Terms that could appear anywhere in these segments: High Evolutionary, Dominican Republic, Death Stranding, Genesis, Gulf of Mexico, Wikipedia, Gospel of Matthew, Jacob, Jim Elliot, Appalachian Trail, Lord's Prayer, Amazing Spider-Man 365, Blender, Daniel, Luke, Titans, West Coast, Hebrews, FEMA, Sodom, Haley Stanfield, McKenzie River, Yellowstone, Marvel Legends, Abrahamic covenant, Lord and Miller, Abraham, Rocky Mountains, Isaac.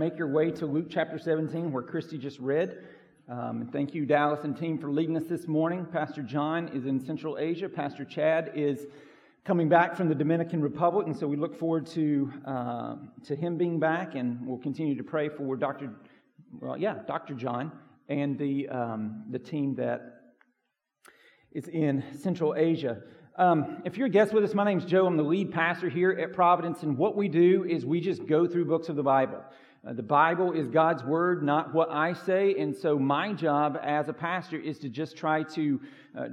Make your way to Luke chapter 17, where Christy just read. Thank you, Dallas and team, for leading us this morning. Pastor John is in Central Asia. Pastor Chad is coming back from the Dominican Republic, and so we look forward to him being back, and we'll continue to pray for Dr. John and the team that is in Central Asia. If you're a guest with us, my name's Joe. I'm the lead pastor here at Providence, and what we do is we just go through books of the Bible. The Bible is God's Word, not what I say, and so my job as a pastor is to just try to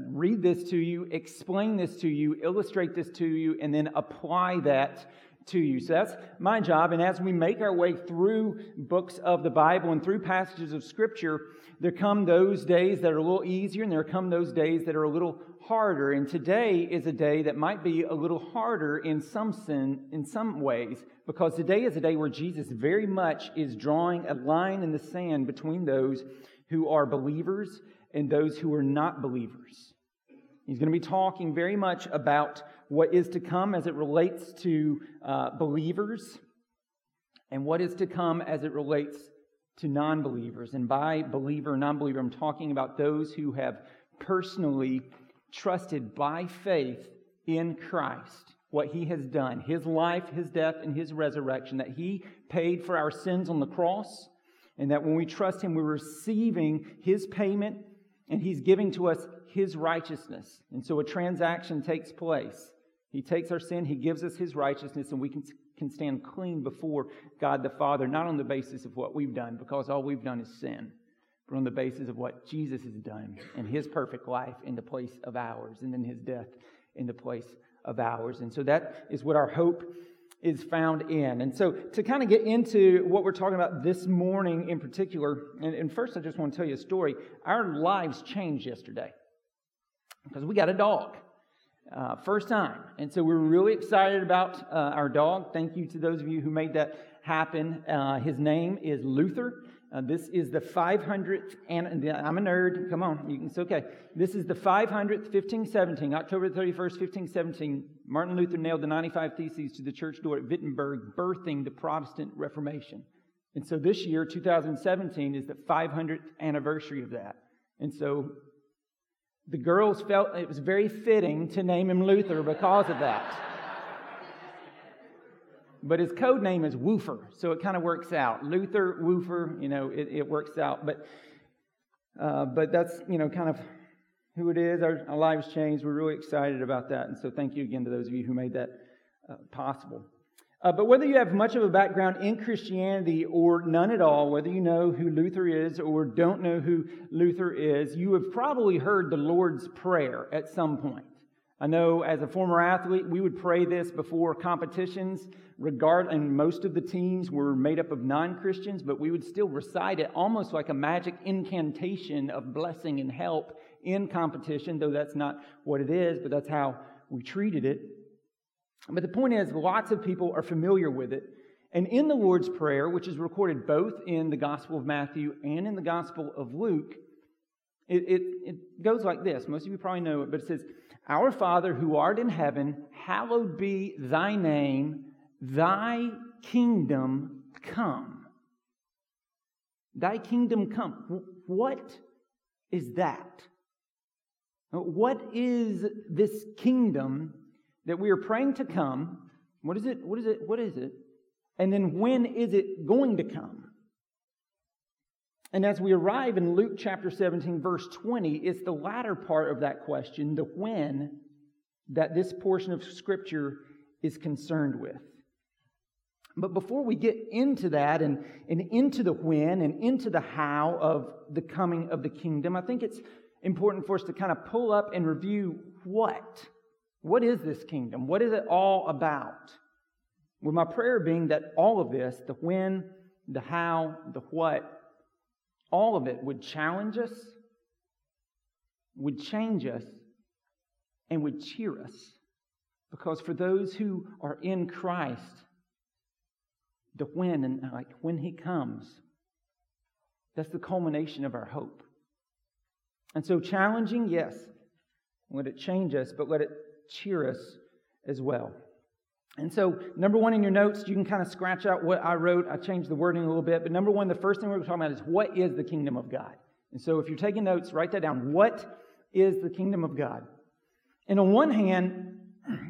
read this to you, explain this to you, illustrate this to you, and then apply that to you. So that's my job, and as we make our way through books of the Bible and through passages of Scripture, there come those days that are a little easier, and there come those days that are a little harder, and today is a day that might be a little harder in some ways, because today is a day where Jesus very much is drawing a line in the sand between those who are believers and those who are not believers. He's going to be talking very much about what is to come as it relates to believers and what is to come as it relates to non-believers. And by believer, non-believer, I'm talking about those who have personally trusted by faith in Christ, what He has done, His life, His death, and His resurrection, that He paid for our sins on the cross, and that when we trust Him, we're receiving His payment, and He's giving to us His righteousness. And so a transaction takes place. He takes our sin, He gives us His righteousness, and we can stand clean before God the Father, not on the basis of what we've done, because all we've done is sin, but on the basis of what Jesus has done and His perfect life in the place of ours, and then His death in the place of ours. And so that is what our hope is found in. And so to kind of get into what we're talking about this morning in particular, and first I just want to tell you a story. Our lives changed yesterday because we got a dog. First time. And so we're really excited about our dog. Thank you to those of you who made that happen. His name is Luther. This is the 500th, and I'm a nerd, come on, it's okay. This is the 500th, 1517, October 31st, 1517, Martin Luther nailed the 95 Theses to the church door at Wittenberg, birthing the Protestant Reformation. And so this year, 2017, is the 500th anniversary of that. And so the girls felt it was very fitting to name him Luther because of that. But his code name is Woofer, so it kind of works out. Luther, Woofer, you know, it works out. But that's, you know, kind of who it is. Our lives changed. We're really excited about that. And so thank you again to those of you who made that possible. But whether you have much of a background in Christianity or none at all, whether you know who Luther is or don't know who Luther is, you have probably heard the Lord's Prayer at some point. I know as a former athlete, we would pray this before competitions, and most of the teams were made up of non-Christians, but we would still recite it almost like a magic incantation of blessing and help in competition, though that's not what it is, but that's how we treated it. But the point is, lots of people are familiar with it. And in the Lord's Prayer, which is recorded both in the Gospel of Matthew and in the Gospel of Luke, it goes like this. Most of you probably know it, but it says, "Our Father who art in heaven, hallowed be thy name, thy kingdom come." Thy kingdom come. What is that? What is this kingdom that we are praying to come? What is it? What is it? What is it? And then when is it going to come? And as we arrive in Luke chapter 17, verse 20, it's the latter part of that question, the when, that this portion of Scripture is concerned with. But before we get into that and into the when and into the how of the coming of the kingdom, I think it's important for us to kind of pull up and review what. What is this kingdom? What is it all about? With my prayer being that all of this, the when, the how, the what, all of it would challenge us, would change us, and would cheer us. Because for those who are in Christ, the when and like when He comes, that's the culmination of our hope. And so challenging, yes, let it change us, but let it cheer us as well. And so, number one in your notes, you can kind of scratch out what I wrote. I changed the wording a little bit. But number one, the first thing we're talking about is what is the kingdom of God? And so if you're taking notes, write that down. What is the kingdom of God? And on one hand,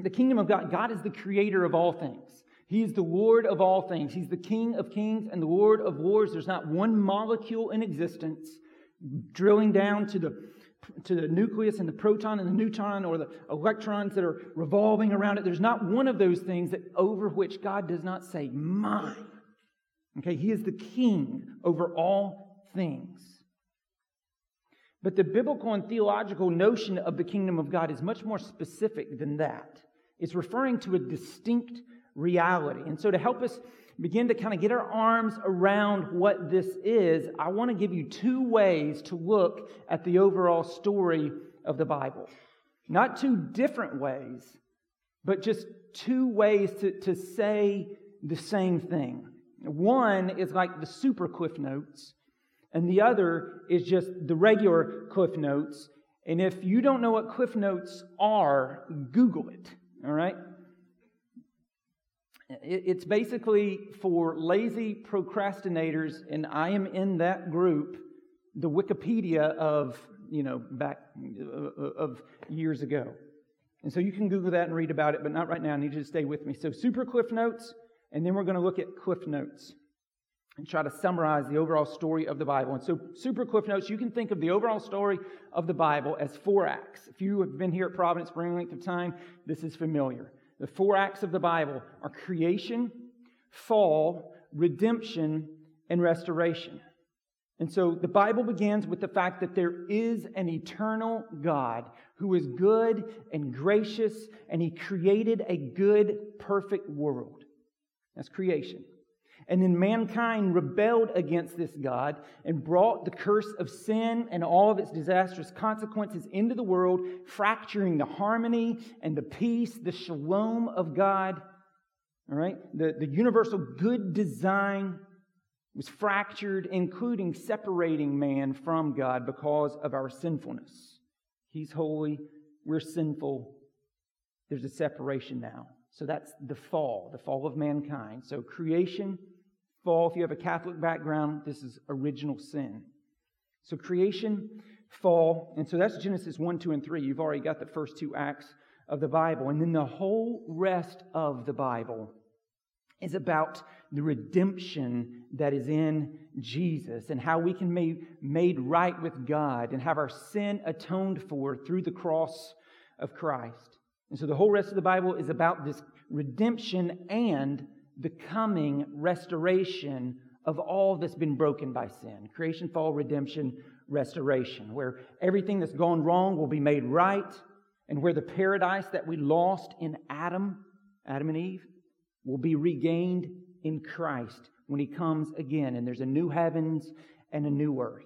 the kingdom of God, God is the creator of all things. He is the Lord of all things. He's the King of kings and the Lord of lords. There's not one molecule in existence, drilling down to the nucleus and the proton and the neutron or the electrons that are revolving around it. There's not one of those things that over which God does not say, mine. Okay, He is the King over all things. But the biblical and theological notion of the kingdom of God is much more specific than that. It's referring to a distinct reality. And so to help us begin to kind of get our arms around what this is, I want to give you two ways to look at the overall story of the Bible. Not two different ways, but just two ways to say the same thing. One is like the super cliff notes, and the other is just the regular cliff notes. And if you don't know what cliff notes are, Google it, all right? It's basically for lazy procrastinators, and I am in that group, the Wikipedia of, back of years ago. And so you can Google that and read about it, but not right now. I need you to stay with me. So super cliff notes, and then we're going to look at cliff notes and try to summarize the overall story of the Bible. And so super cliff notes, you can think of the overall story of the Bible as four acts. If you have been here at Providence for any length of time, this is familiar. The four acts of the Bible are creation, fall, redemption, and restoration. And so the Bible begins with the fact that there is an eternal God who is good and gracious, and He created a good, perfect world. That's creation. And then mankind rebelled against this God and brought the curse of sin and all of its disastrous consequences into the world, fracturing the harmony and the peace, the shalom of God. All right? The universal good design was fractured, including separating man from God because of our sinfulness. He's holy. We're sinful. There's a separation now. So that's the fall of mankind. So creation, fall. If you have a Catholic background, this is original sin. So creation, fall, and so that's Genesis 1, 2, and 3. You've already got the first two acts of the Bible. And then the whole rest of the Bible is about the redemption that is in Jesus and how we can be made right with God and have our sin atoned for through the cross of Christ. And so the whole rest of the Bible is about this redemption and the coming restoration of all that's been broken by sin. Creation, fall, redemption, restoration, where everything that's gone wrong will be made right, and where the paradise that we lost in Adam and Eve, will be regained in Christ when He comes again, and there's a new heavens and a new earth.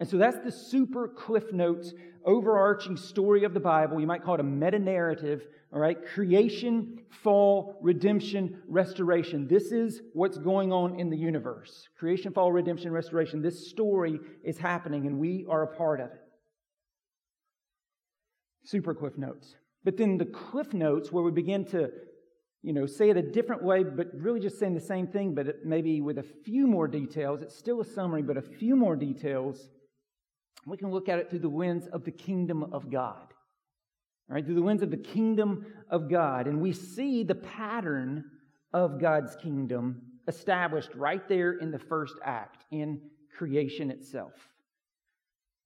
And so that's the super cliff notes, overarching story of the Bible. You might call it a meta-narrative, all right? Creation, fall, redemption, restoration. This is what's going on in the universe. Creation, fall, redemption, restoration. This story is happening, and we are a part of it. Super cliff notes. But then the cliff notes, where we begin to, say it a different way, but really just saying the same thing, but maybe with a few more details. It's still a summary, but a few more details. We can look at it through the lens of the kingdom of God. All right, through the lens of the kingdom of God. And we see the pattern of God's kingdom established right there in the first act, in creation itself.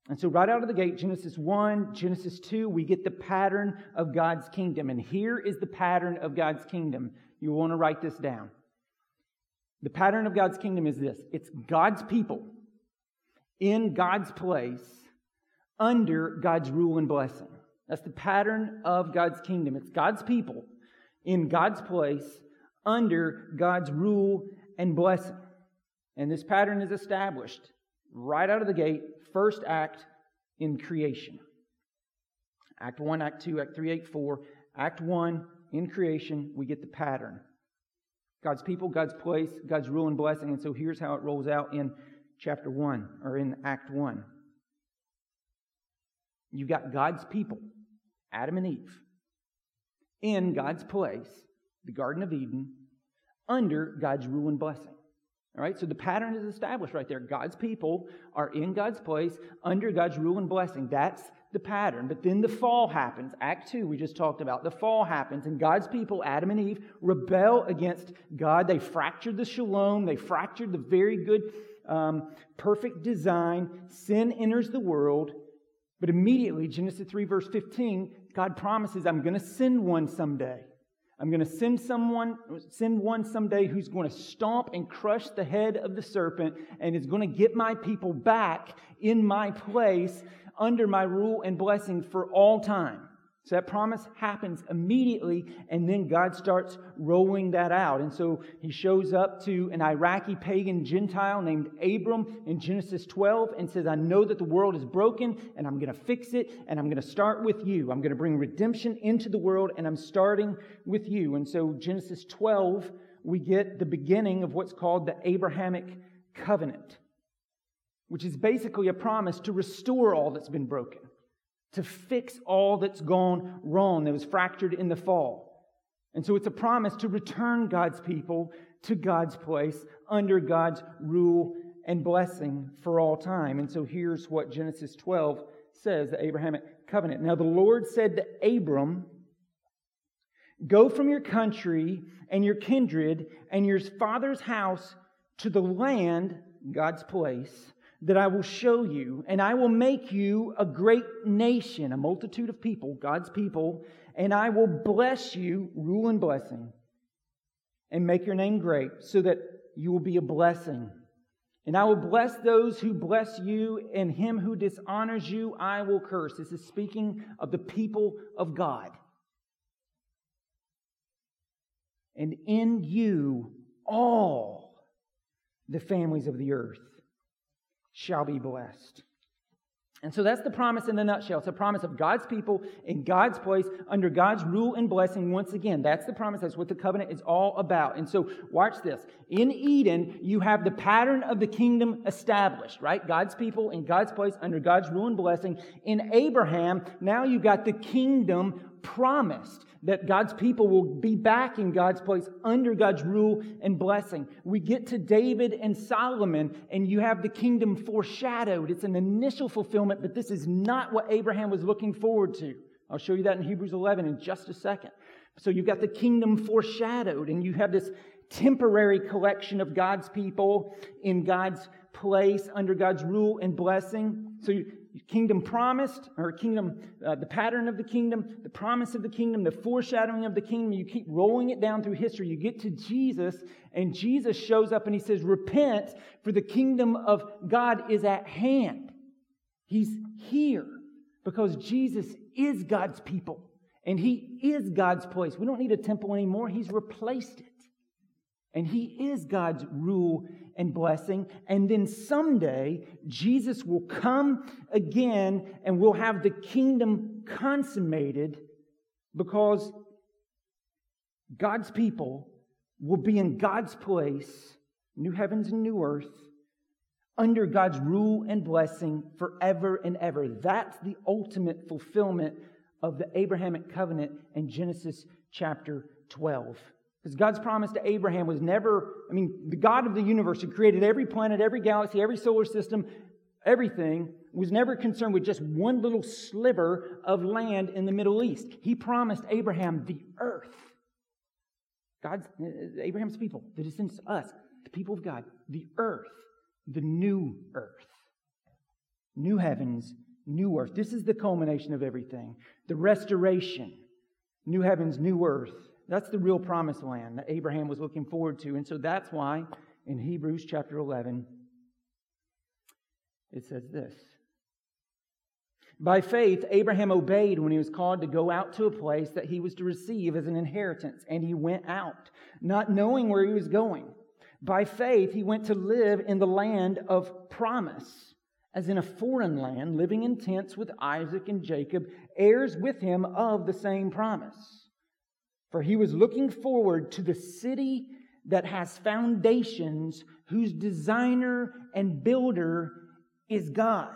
And so right out of the gate, Genesis 1, Genesis 2, we get the pattern of God's kingdom. And here is the pattern of God's kingdom. You want to write this down. The pattern of God's kingdom is this. It's God's people in God's place, under God's rule and blessing. That's the pattern of God's kingdom. It's God's people in God's place, under God's rule and blessing. And this pattern is established right out of the gate, first act in creation. Act 1, Act 2, Act 3, Act 4. Act 1, in creation, we get the pattern. God's people, God's place, God's rule and blessing. And so here's how it rolls out in chapter 1, or in Act 1. You've got God's people, Adam and Eve, in God's place, the Garden of Eden, under God's rule and blessing. All right, so the pattern is established right there. God's people are in God's place under God's rule and blessing. That's the pattern. But then the fall happens. Act 2, we just talked about. The fall happens, and God's people, Adam and Eve, rebel against God. They fractured the shalom. They fractured the very good, perfect design. Sin enters the world. But immediately, Genesis 3, verse 15, God promises, I'm going to send one someday. I'm going to send one someday who's going to stomp and crush the head of the serpent and is going to get my people back in my place under my rule and blessing for all time. So that promise happens immediately, and then God starts rolling that out. And so he shows up to an Iraqi pagan Gentile named Abram in Genesis 12 and says, I know that the world is broken, and I'm going to fix it, and I'm going to start with you. I'm going to bring redemption into the world, and I'm starting with you. And so Genesis 12, we get the beginning of what's called the Abrahamic covenant, which is basically a promise to restore all that's been broken, to fix all that's gone wrong, that was fractured in the fall. And so it's a promise to return God's people to God's place under God's rule and blessing for all time. And so here's what Genesis 12 says, the Abrahamic covenant. Now the Lord said to Abram, go from your country and your kindred and your father's house to the land, God's place, that I will show you, and I will make you a great nation, a multitude of people, God's people, and I will bless you, rule and blessing, and make your name great, so that you will be a blessing. And I will bless those who bless you, and him who dishonors you, I will curse. This is speaking of the people of God. And in you, all the families of the earth shall be blessed. And so that's the promise in a nutshell. It's a promise of God's people in God's place under God's rule and blessing. Once again, that's the promise. That's what the covenant is all about. And so watch this. In Eden, you have the pattern of the kingdom established, right? God's people in God's place under God's rule and blessing. In Abraham, now you got the kingdom promised that God's people will be back in God's place under God's rule and blessing. We get to David and Solomon, and you have the kingdom foreshadowed. It's an initial fulfillment, but this is not what Abraham was looking forward to. I'll show you that in Hebrews 11 in just a second. So you've got the kingdom foreshadowed, and you have this temporary collection of God's people in God's place under God's rule and blessing. So you kingdom promised, or kingdom, the pattern of the kingdom, the promise of the kingdom, the foreshadowing of the kingdom. You keep rolling it down through history. You get to Jesus, and Jesus shows up and he says, repent, for the kingdom of God is at hand. He's here because Jesus is God's people, and he is God's place. We don't need a temple anymore. He's replaced it. And he is God's rule and blessing. And then someday, Jesus will come again and we'll have the kingdom consummated because God's people will be in God's place, new heavens and new earth, under God's rule and blessing forever and ever. That's the ultimate fulfillment of the Abrahamic covenant in Genesis chapter 12. Because God's promise to Abraham was never, the God of the universe who created every planet, every galaxy, every solar system, everything, was never concerned with just one little sliver of land in the Middle East. He promised Abraham the earth. Abraham's people, the descendants of us, the people of God, the earth, the new earth, new heavens, new earth. This is the culmination of everything. The restoration, new heavens, new earth. That's the real promised land that Abraham was looking forward to. And so that's why in Hebrews chapter 11, it says this. By faith, Abraham obeyed when he was called to go out to a place that he was to receive as an inheritance. And he went out, not knowing where he was going. By faith, he went to live in the land of promise, as in a foreign land, living in tents with Isaac and Jacob, heirs with him of the same promise. For he was looking forward to the city that has foundations, whose designer and builder is God.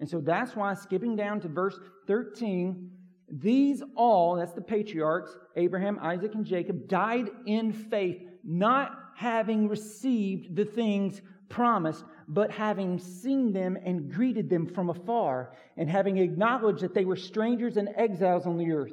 And so that's why, skipping down to verse 13, These all, that's the patriarchs, Abraham, Isaac, and Jacob, died in faith, not having received the things promised, but having seen them and greeted them from afar, and having acknowledged that they were strangers and exiles on the earth.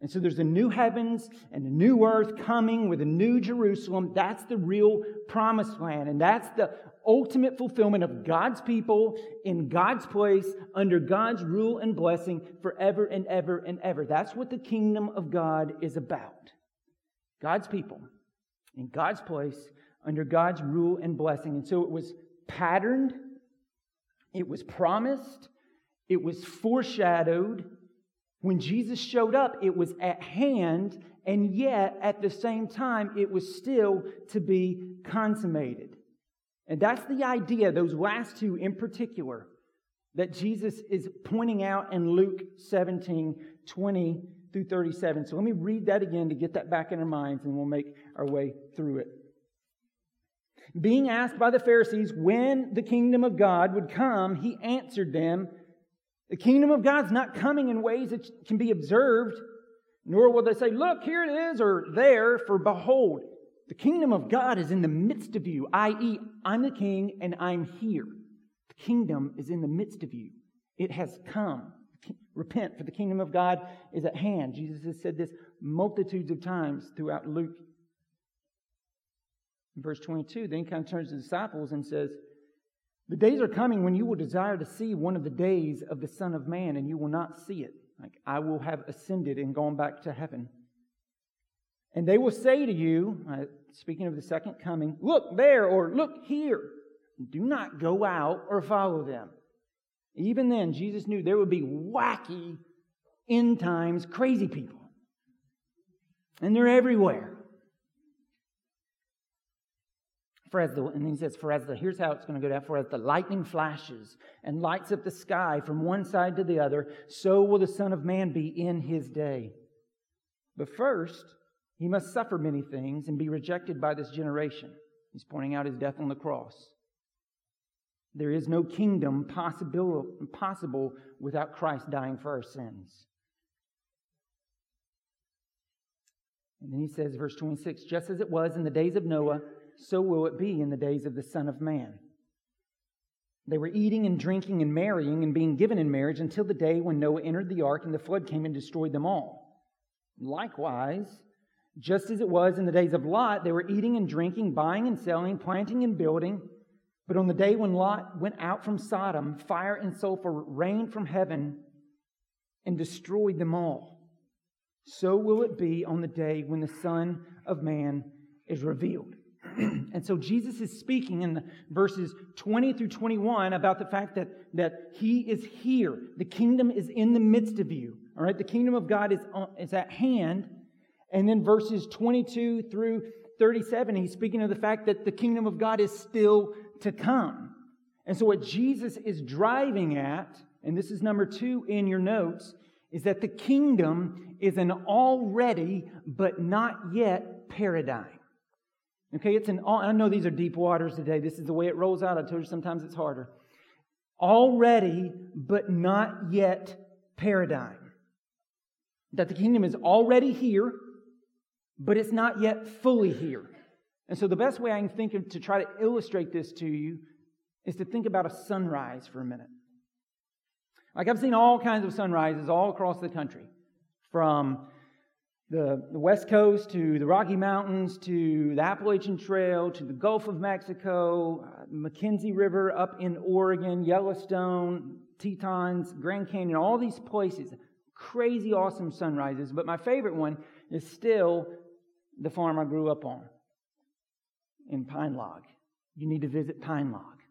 And so there's a new heavens and a new earth coming with a new Jerusalem. That's the real promised land, and that's the ultimate fulfillment of God's people in God's place under God's rule and blessing forever and ever and ever. That's what the kingdom of God is about. God's people in God's place under God's rule and blessing. And so it was patterned, it was promised, it was foreshadowed. When Jesus showed up, it was at hand, and yet at the same time, it was still to be consummated. And that's the idea, those last two in particular, that Jesus is pointing out in Luke 17:20 through 37. So let me read that again to get that back in our minds, and we'll make our way through it. Being asked by the Pharisees when the kingdom of God would come, he answered them, "The kingdom of God's not coming in ways that can be observed, nor will they say, 'Look, here it is,' or 'There,' for behold, the kingdom of God is in the midst of you," i.e., I'm the king and I'm here. The kingdom is in the midst of you. It has come. Repent, for the kingdom of God is at hand. Jesus has said this multitudes of times throughout Luke. In verse 22, then he kind of turns to the disciples and says, "The days are coming when you will desire to see one of the days of the Son of Man, and you will not see it." Like, I will have ascended and gone back to heaven. "And they will say to you," speaking of the second coming, "Look there," or "Look here." Do not go out or follow them. Even then, Jesus knew there would be wacky, end times, crazy people. And they're everywhere. Here's how it's going to go down. "For as the lightning flashes and lights up the sky from one side to the other, so will the Son of Man be in His day. But first, He must suffer many things and be rejected by this generation." He's pointing out His death on the cross. There is no kingdom possible without Christ dying for our sins. And then he says, verse 26, "Just as it was in the days of Noah, so will it be in the days of the Son of Man. They were eating and drinking and marrying and being given in marriage until the day when Noah entered the ark and the flood came and destroyed them all. Likewise, just as it was in the days of Lot, they were eating and drinking, buying and selling, planting and building. But on the day when Lot went out from Sodom, fire and sulfur rained from heaven and destroyed them all. So will it be on the day when the Son of Man is revealed." And so Jesus is speaking in the verses 20 through 21 about the fact that He is here. The kingdom is in the midst of you. All right, the kingdom of God is at hand. And then verses 22 through 37, he's speaking of the fact that the kingdom of God is still to come. And so what Jesus is driving at, and this is number 2 in your notes, is that the kingdom is an already but not yet paradigm. Okay, I know these are deep waters today. This is the way it rolls out. I told you sometimes it's harder. Already, but not yet paradigm. That the kingdom is already here, but it's not yet fully here. And so the best way I can think of to try to illustrate this to you is to think about a sunrise for a minute. Like, I've seen all kinds of sunrises all across the country, from the West Coast to the Rocky Mountains to the Appalachian Trail to the Gulf of Mexico, McKenzie River up in Oregon, Yellowstone, Tetons, Grand Canyon, all these places. Crazy awesome sunrises, but my favorite one is still the farm I grew up on in Pine Log. You need to visit Pine Log.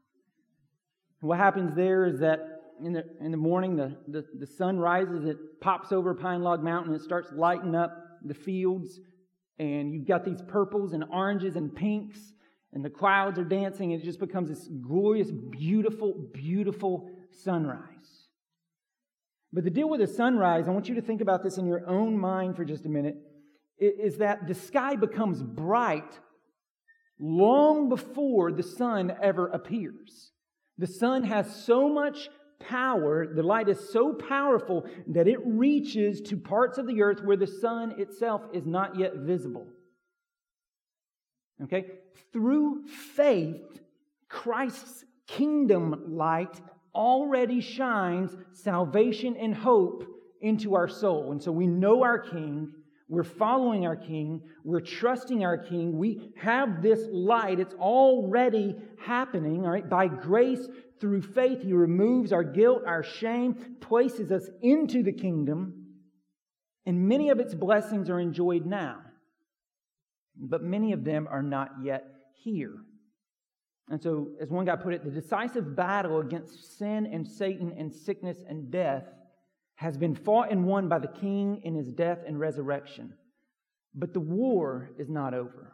And what happens there is that in the morning, the sun rises, it pops over Pine Log Mountain, it starts lighting up the fields, and you've got these purples and oranges and pinks, and the clouds are dancing, and it just becomes this glorious, beautiful, beautiful sunrise. But the deal with a sunrise, I want you to think about this in your own mind for just a minute, is that the sky becomes bright long before the sun ever appears. The sun has so much power, the light is so powerful that it reaches to parts of the earth where the sun itself is not yet visible. Okay? Through faith, Christ's kingdom light already shines salvation and hope into our soul. And so we know our King, we're following our King, we're trusting our King, we have this light, it's already happening, all right? By grace, through faith, He removes our guilt, our shame, places us into the kingdom, and many of its blessings are enjoyed now. But many of them are not yet here. And so, as one guy put it, the decisive battle against sin and Satan and sickness and death has been fought and won by the King in His death and resurrection. But the war is not over.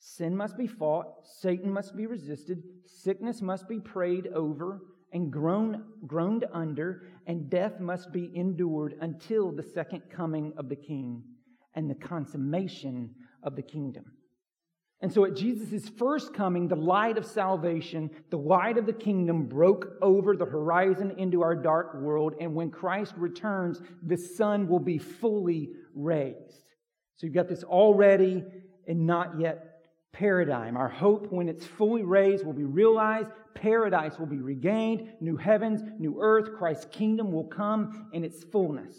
Sin must be fought, Satan must be resisted, sickness must be prayed over and groaned under, and death must be endured until the second coming of the King and the consummation of the kingdom. And so at Jesus' first coming, the light of salvation, the light of the kingdom broke over the horizon into our dark world, and when Christ returns, the sun will be fully raised. So you've got this already and not yet paradigm. Our hope, when it's fully raised, will be realized. Paradise will be regained. New heavens, new earth, Christ's kingdom will come in its fullness.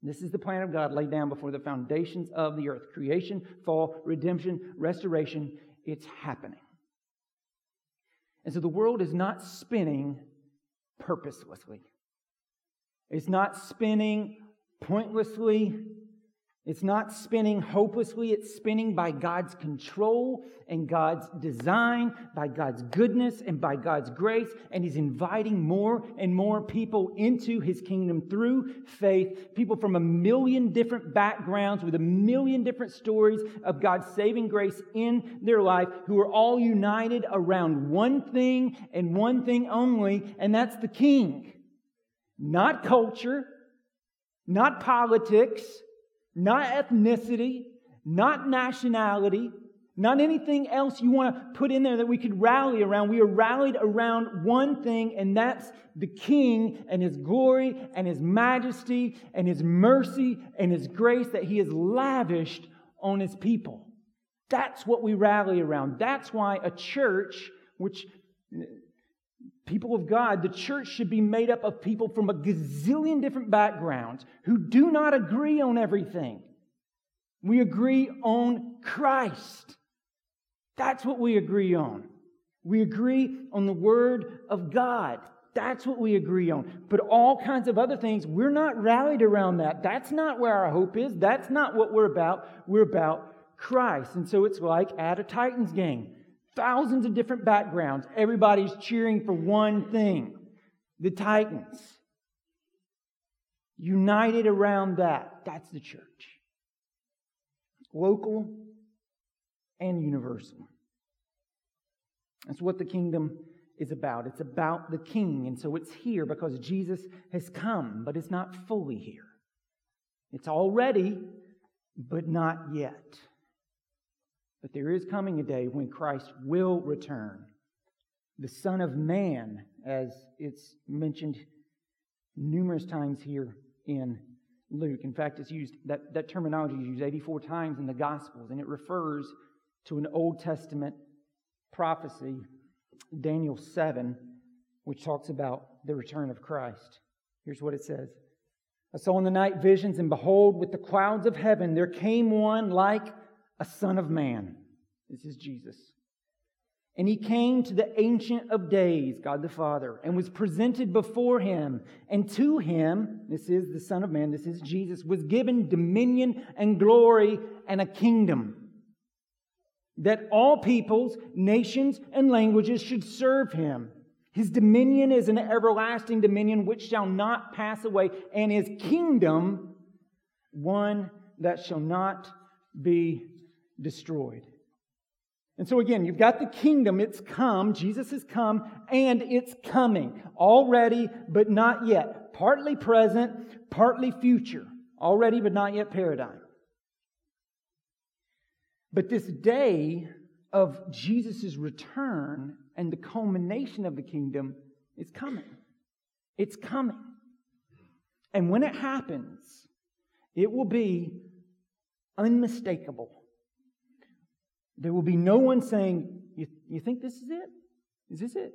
This is the plan of God laid down before the foundations of the earth. Creation, fall, redemption, restoration. It's happening. And so the world is not spinning purposelessly. It's not spinning pointlessly. It's not spinning hopelessly. It's spinning by God's control and God's design, by God's goodness and by God's grace. And He's inviting more and more people into His kingdom through faith. People from 1 million different backgrounds with 1 million different stories of God's saving grace in their life, who are all united around one thing and one thing only, and that's the King. Not culture, not politics, not ethnicity, not nationality, not anything else you want to put in there that we could rally around. We are rallied around one thing, and that's the King and His glory and His majesty and His mercy and His grace that He has lavished on His people. That's what we rally around. That's why a church, which... people of God, the church should be made up of people from a gazillion different backgrounds who do not agree on everything. We agree on Christ. That's what we agree on. We agree on the Word of God. That's what we agree on. But all kinds of other things, we're not rallied around that. That's not where our hope is. That's not what we're about. We're about Christ. And so it's like at a Titans game. Thousands of different backgrounds. Everybody's cheering for one thing. The Titans. United around that. That's the church. Local and universal. That's what the kingdom is about. It's about the King. And so it's here because Jesus has come, but it's not fully here. It's already, but not yet. But there is coming a day when Christ will return. The Son of Man, as it's mentioned numerous times here in Luke. In fact, it's used that terminology is used 84 times in the Gospels, and it refers to an Old Testament prophecy, Daniel 7, which talks about the return of Christ. Here's what it says. I saw in the night visions, and behold, with the clouds of heaven there came one like a son of man. This is Jesus. And He came to the Ancient of Days, God the Father, and was presented before Him. And to Him, this is the Son of Man, this is Jesus, was given dominion and glory and a kingdom, that all peoples, nations, and languages should serve Him. His dominion is an everlasting dominion which shall not pass away, and His kingdom one that shall not be destroyed. And so again, you've got the kingdom, it's come, Jesus has come, and it's coming. Already, but not yet. Partly present, partly future. Already, but not yet paradigm. But this day of Jesus' return and the culmination of the kingdom is coming. It's coming. And when it happens, it will be unmistakable. There will be no one saying, you think this is it? Is this it?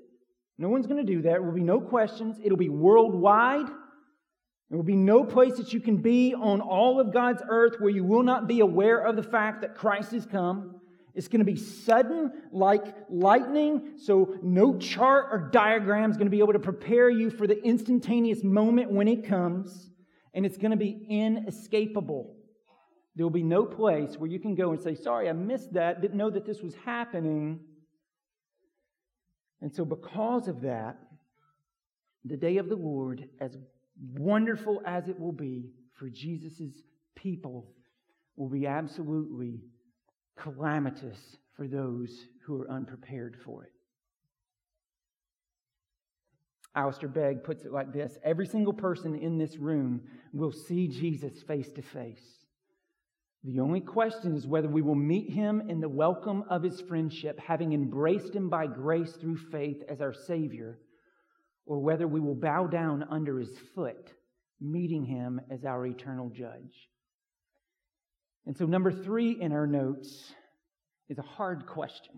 No one's going to do that. There will be no questions. It'll be worldwide. There will be no place that you can be on all of God's earth where you will not be aware of the fact that Christ has come. It's going to be sudden, like lightning, so no chart or diagram is going to be able to prepare you for the instantaneous moment when it comes, and it's going to be inescapable. There will be no place where you can go and say, sorry, I missed that, didn't know that this was happening. And so because of that, the day of the Lord, as wonderful as it will be for Jesus' people, will be absolutely calamitous for those who are unprepared for it. Alistair Begg puts it like this: every single person in this room will see Jesus face to face. The only question is whether we will meet Him in the welcome of His friendship, having embraced Him by grace through faith as our Savior, or whether we will bow down under His foot, meeting Him as our eternal judge. And so number 3 in our notes is a hard question.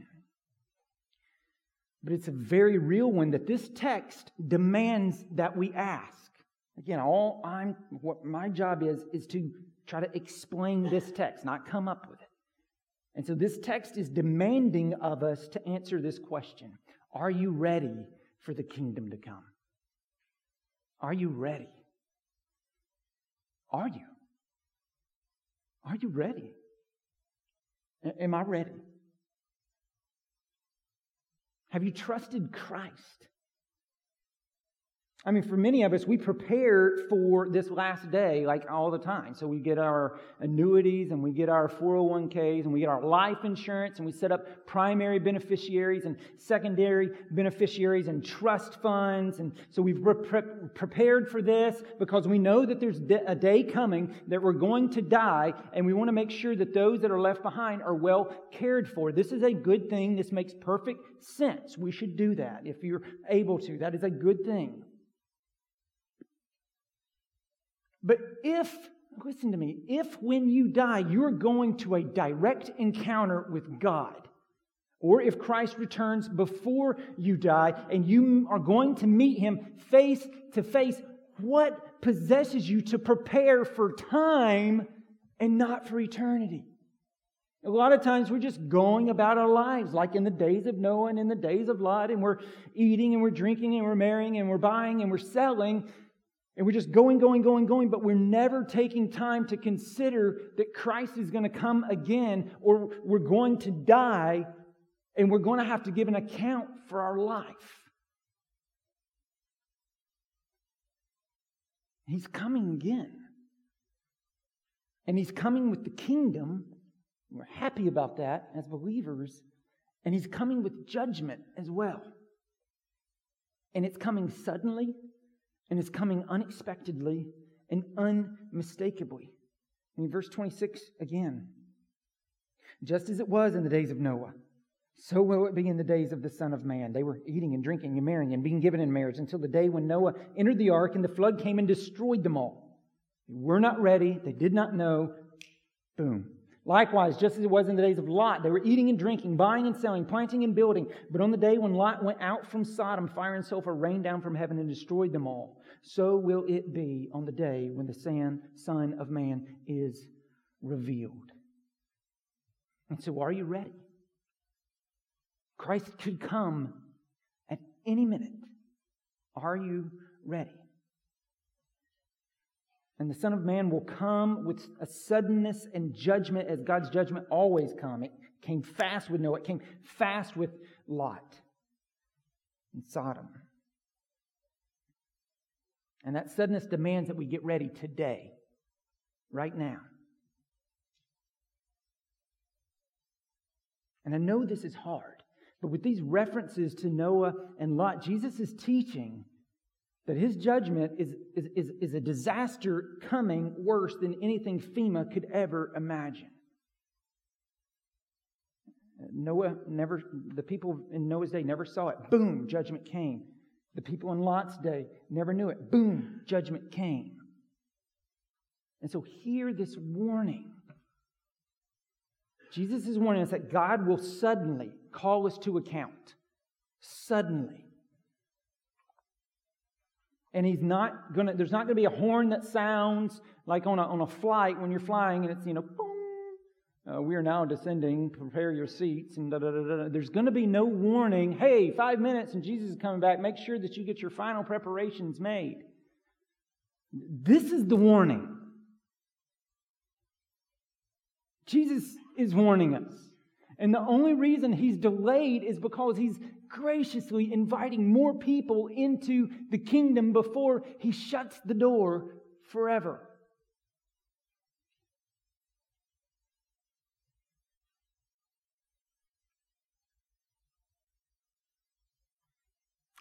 But it's a very real one that this text demands that we ask. Again, what my job is to try to explain this text, not come up with it. And so this text is demanding of us to answer this question. Are you ready for the kingdom to come? Are you ready? Are you? Are you ready? Am I ready? Have you trusted Christ? I mean, for many of us, we prepare for this last day like all the time. So we get our annuities and we get our 401ks and we get our life insurance and we set up primary beneficiaries and secondary beneficiaries and trust funds. And so we've prepared for this because we know that there's a day coming that we're going to die, and we want to make sure that those that are left behind are well cared for. This is a good thing. This makes perfect sense. We should do that if you're able to. That is a good thing. But if when you die, you're going to a direct encounter with God, or if Christ returns before you die and you are going to meet Him face to face, what possesses you to prepare for time and not for eternity? A lot of times we're just going about our lives like in the days of Noah and in the days of Lot, and we're eating and we're drinking and we're marrying and we're buying and we're selling. And we're just going, but we're never taking time to consider that Christ is going to come again, or we're going to die, and we're going to have to give an account for our life. He's coming again. And He's coming with the kingdom. We're happy about that as believers. And He's coming with judgment as well. And it's coming suddenly. And it's coming unexpectedly and unmistakably. In verse 26 again, just as it was in the days of Noah, so will it be in the days of the Son of Man. They were eating and drinking and marrying and being given in marriage until the day when Noah entered the ark and the flood came and destroyed them all. They were not ready. They did not know. Boom. Likewise, just as it was in the days of Lot, they were eating and drinking, buying and selling, planting and building. But on the day when Lot went out from Sodom, fire and sulfur rained down from heaven and destroyed them all. So will it be on the day when the Son of Man is revealed. And so are you ready? Christ could come at any minute. Are you ready? And the Son of Man will come with a suddenness and judgment, as God's judgment always come. It came fast with Noah. It came fast with Lot and Sodom. And that suddenness demands that we get ready today, right now. And I know this is hard, but with these references to Noah and Lot, Jesus is teaching that his judgment is a disaster coming worse than anything FEMA could ever imagine. The people in Noah's day never saw it. Boom, judgment came. The people in Lot's day never knew it. Boom, judgment came. And so hear this warning. Jesus is warning us that God will suddenly call us to account. Suddenly. And he's not going to, there's not going to be a horn that sounds like on a flight when you're flying and it's, boom. We are now descending, prepare your seats, and da-da-da-da. There's going to be no warning, hey, 5 minutes and Jesus is coming back, make sure that you get your final preparations made. This is the warning. Jesus is warning us. And the only reason he's delayed is because he's graciously inviting more people into the kingdom before he shuts the door forever.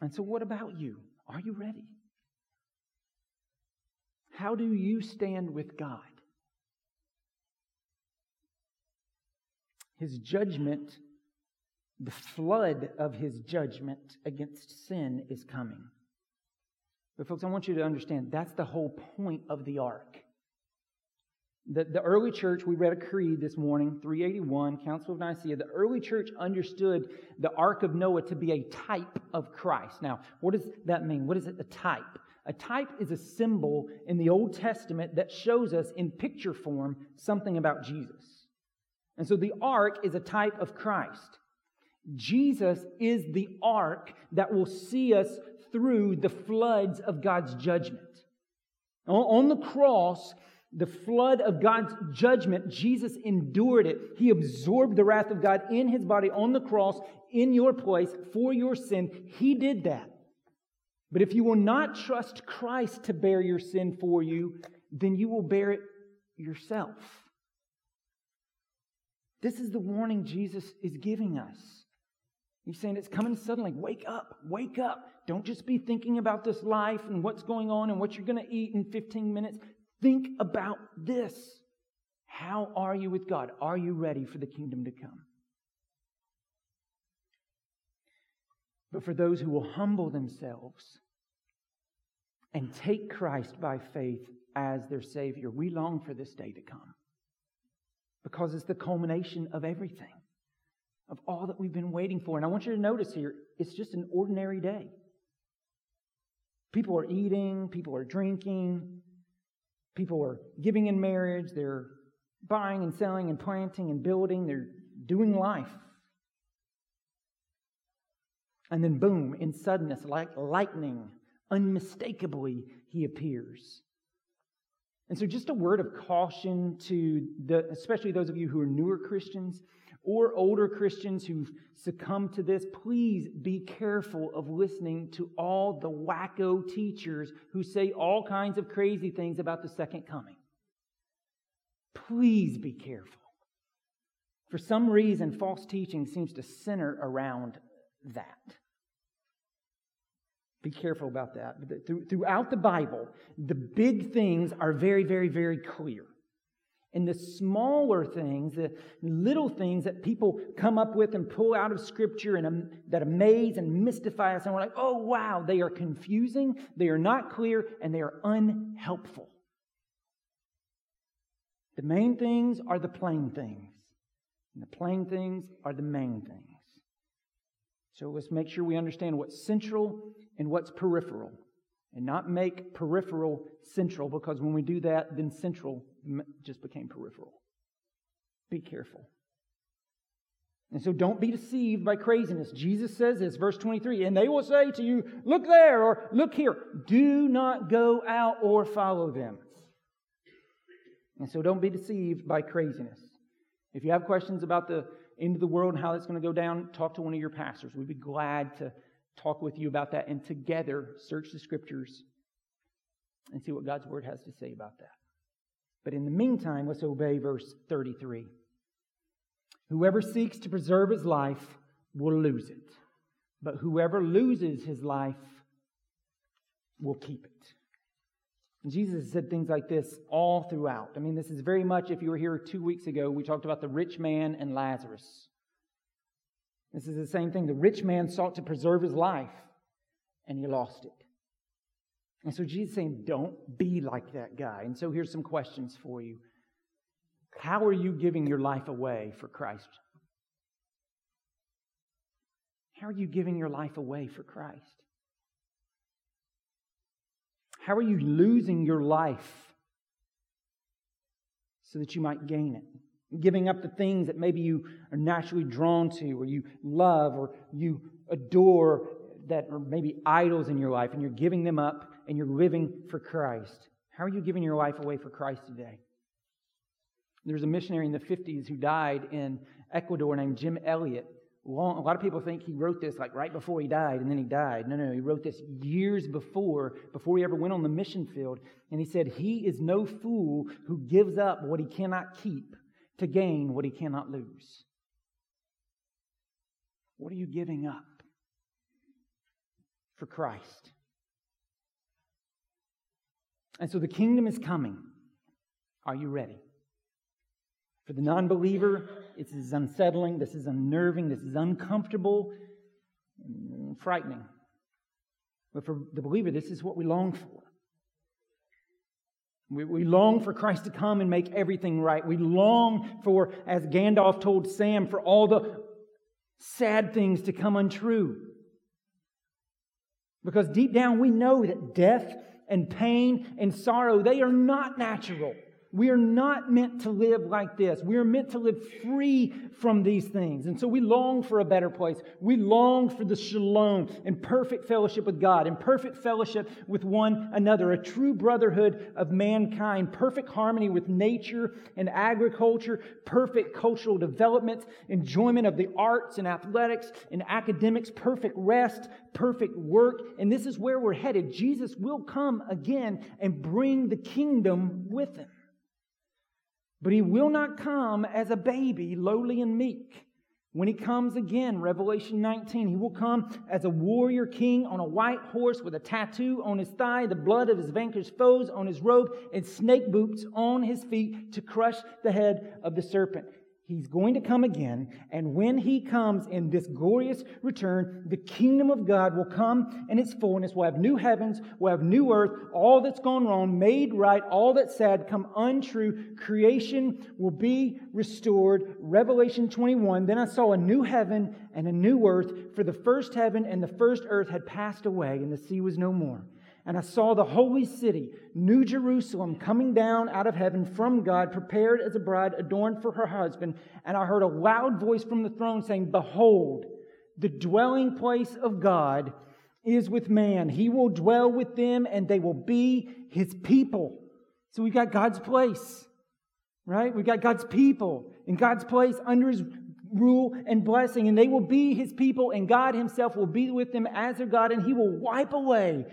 And so what about you? Are you ready? How do you stand with God? His judgment, the flood of his judgment against sin is coming. But folks, I want you to understand that's the whole point of the ark. The early church, we read a creed this morning, 381, Council of Nicaea. The early church understood the Ark of Noah to be a type of Christ. Now, what does that mean? What is it, a type? A type is a symbol in the Old Testament that shows us in picture form something about Jesus. And so the Ark is a type of Christ. Jesus is the Ark that will see us through the floods of God's judgment. On the cross, the flood of God's judgment, Jesus endured it. He absorbed the wrath of God in his body on the cross, in your place, for your sin. He did that. But if you will not trust Christ to bear your sin for you, then you will bear it yourself. This is the warning Jesus is giving us. He's saying it's coming suddenly. Wake up, wake up. Don't just be thinking about this life and what's going on and what you're going to eat in 15 minutes. Think about this. How are you with God? Are you ready for the kingdom to come? But for those who will humble themselves and take Christ by faith as their Savior, we long for this day to come because it's the culmination of everything, of all that we've been waiting for. And I want you to notice here, it's just an ordinary day. People are eating, people are drinking. People are giving in marriage, they're buying and selling and planting and building, they're doing life. And then boom, in suddenness, like lightning, unmistakably he appears. And so just a word of caution to especially those of you who are newer Christians or older Christians who've succumbed to this, please be careful of listening to all the wacko teachers who say all kinds of crazy things about the second coming. Please be careful. For some reason, false teaching seems to center around that. Be careful about that. Throughout the Bible, the big things are very, very, very clear. And the smaller things, the little things that people come up with and pull out of Scripture and that amaze and mystify us, and we're like, oh, wow, they are confusing, they are not clear, and they are unhelpful. The main things are the plain things, and the plain things are the main things. So let's make sure we understand what's central and what's peripheral, and not make peripheral central, because when we do that, then central just became peripheral. Be careful. And so don't be deceived by craziness. Jesus says this, verse 23, and they will say to you, look there or look here. Do not go out or follow them. And so don't be deceived by craziness. If you have questions about the end of the world and how it's going to go down, talk to one of your pastors. We'd be glad to talk with you about that and together search the Scriptures and see what God's Word has to say about that. But in the meantime, let's obey verse 33. Whoever seeks to preserve his life will lose it. But whoever loses his life will keep it. And Jesus said things like this all throughout. I mean, this is very much, if you were here 2 weeks ago, we talked about the rich man and Lazarus. This is the same thing. The rich man sought to preserve his life, and he lost it. And so Jesus is saying, don't be like that guy. And so here's some questions for you. How are you giving your life away for Christ? How are you giving your life away for Christ? How are you losing your life so that you might gain it? Giving up the things that maybe you are naturally drawn to, or you love, or you adore, that are maybe idols in your life, and you're giving them up and you're living for Christ. How are you giving your life away for Christ today? There was a missionary in the 50s who died in Ecuador named Jim Elliot. A lot of people think he wrote this like right before he died, and then he died. No, he wrote this years before he ever went on the mission field. And he said, "He is no fool who gives up what he cannot keep to gain what he cannot lose." What are you giving up for Christ? And so the kingdom is coming. Are you ready? For the non-believer, this is unsettling, this is unnerving, this is uncomfortable, frightening. But for the believer, this is what we long for. We long for Christ to come and make everything right. We long for, as Gandalf told Sam, for all the sad things to come untrue. Because deep down we know that death and pain and sorrow, they are not natural. We are not meant to live like this. We are meant to live free from these things. And so we long for a better place. We long for the shalom and perfect fellowship with God and perfect fellowship with one another, a true brotherhood of mankind, perfect harmony with nature and agriculture, perfect cultural development, enjoyment of the arts and athletics and academics, perfect rest, perfect work. And this is where we're headed. Jesus will come again and bring the kingdom with him. But he will not come as a baby, lowly and meek. When he comes again, Revelation 19, he will come as a warrior king on a white horse with a tattoo on his thigh, the blood of his vanquished foes on his robe, and snake boots on his feet to crush the head of the serpent. He's going to come again, and when he comes in this glorious return, the kingdom of God will come in its fullness. We'll have new heavens, we'll have new earth, all that's gone wrong, made right, all that's sad come untrue. Creation will be restored. Revelation 21, "Then I saw a new heaven and a new earth, for the first heaven and the first earth had passed away, and the sea was no more. And I saw the holy city, New Jerusalem, coming down out of heaven from God, prepared as a bride adorned for her husband. And I heard a loud voice from the throne saying, 'Behold, the dwelling place of God is with man. He will dwell with them, and they will be his people.'" So we've got God's place, right? We've got God's people in God's place under his rule and blessing, and they will be his people, and God himself will be with them as their God, and he will wipe away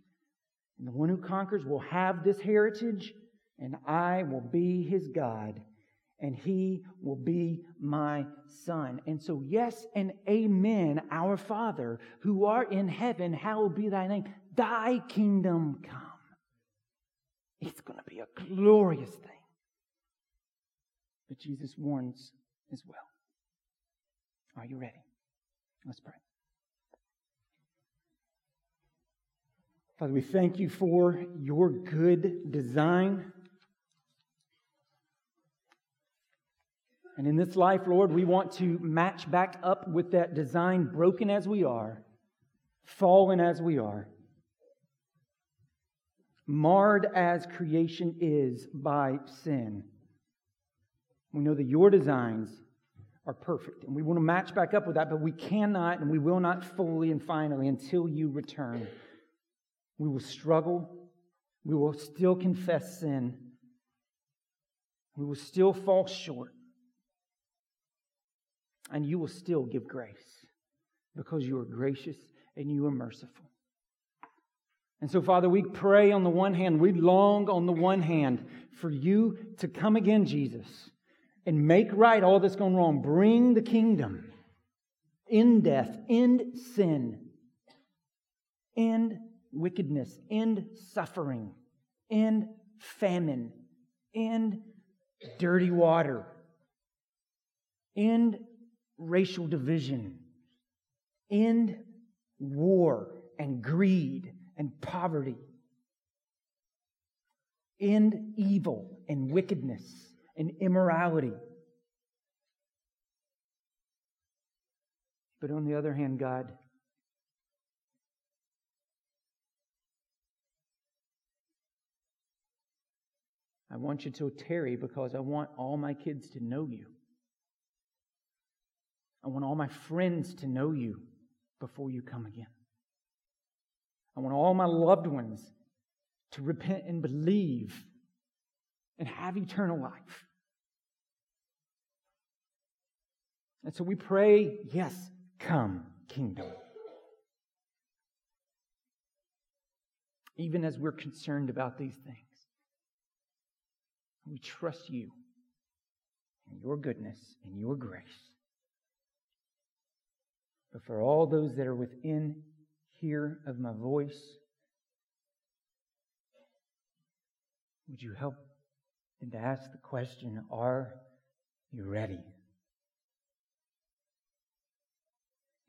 And the one who conquers will have this heritage, and I will be his God, and he will be my son." And so, yes and amen, our Father, who art in heaven, hallowed be thy name. Thy kingdom come. It's going to be a glorious thing. But Jesus warns as well. Are you ready? Let's pray. Father, we thank you for your good design. And in this life, Lord, we want to match back up with that design, broken as we are, fallen as we are, marred as creation is by sin. We know that your designs are perfect. And we want to match back up with that, but we cannot and we will not fully and finally until you return. We will struggle. We will still confess sin. We will still fall short. And you will still give grace because you are gracious and you are merciful. And so, Father, we pray on the one hand, we long on the one hand for you to come again, Jesus, and make right all that's gone wrong. Bring the kingdom. End death. End sin. End wickedness. End suffering. End famine. End dirty water. End racial division. End war and greed and poverty. End evil and wickedness and immorality. But on the other hand, God, I want you to tarry because I want all my kids to know you. I want all my friends to know you before you come again. I want all my loved ones to repent and believe and have eternal life. And so we pray, yes, come, kingdom. Even as we're concerned about these things, we trust you and your goodness and your grace. But for all those that are within hear of my voice, would you help them to ask the question, are you ready?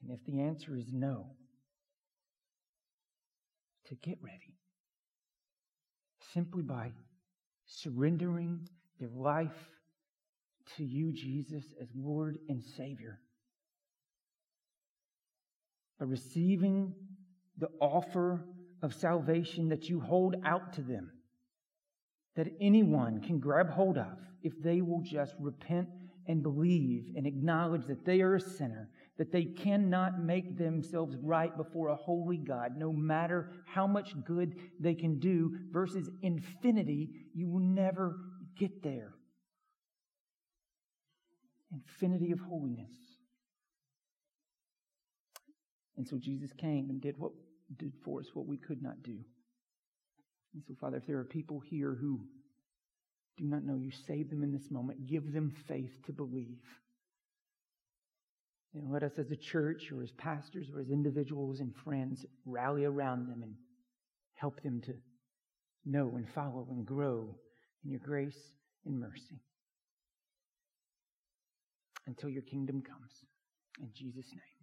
And if the answer is no, to get ready simply by surrendering their life to you, Jesus, as Lord and Savior, by receiving the offer of salvation that you hold out to them, that anyone can grab hold of if they will just repent and believe and acknowledge that they are a sinner, that they cannot make themselves right before a holy God, no matter how much good they can do, versus infinity, you will never get there. Infinity of holiness. And so Jesus came and did for us what we could not do. And so, Father, if there are people here who do not know you, save them in this moment. Give them faith to believe. And let us as a church or as pastors or as individuals and friends rally around them and help them to know and follow and grow in your grace and mercy until your kingdom comes. In Jesus' name.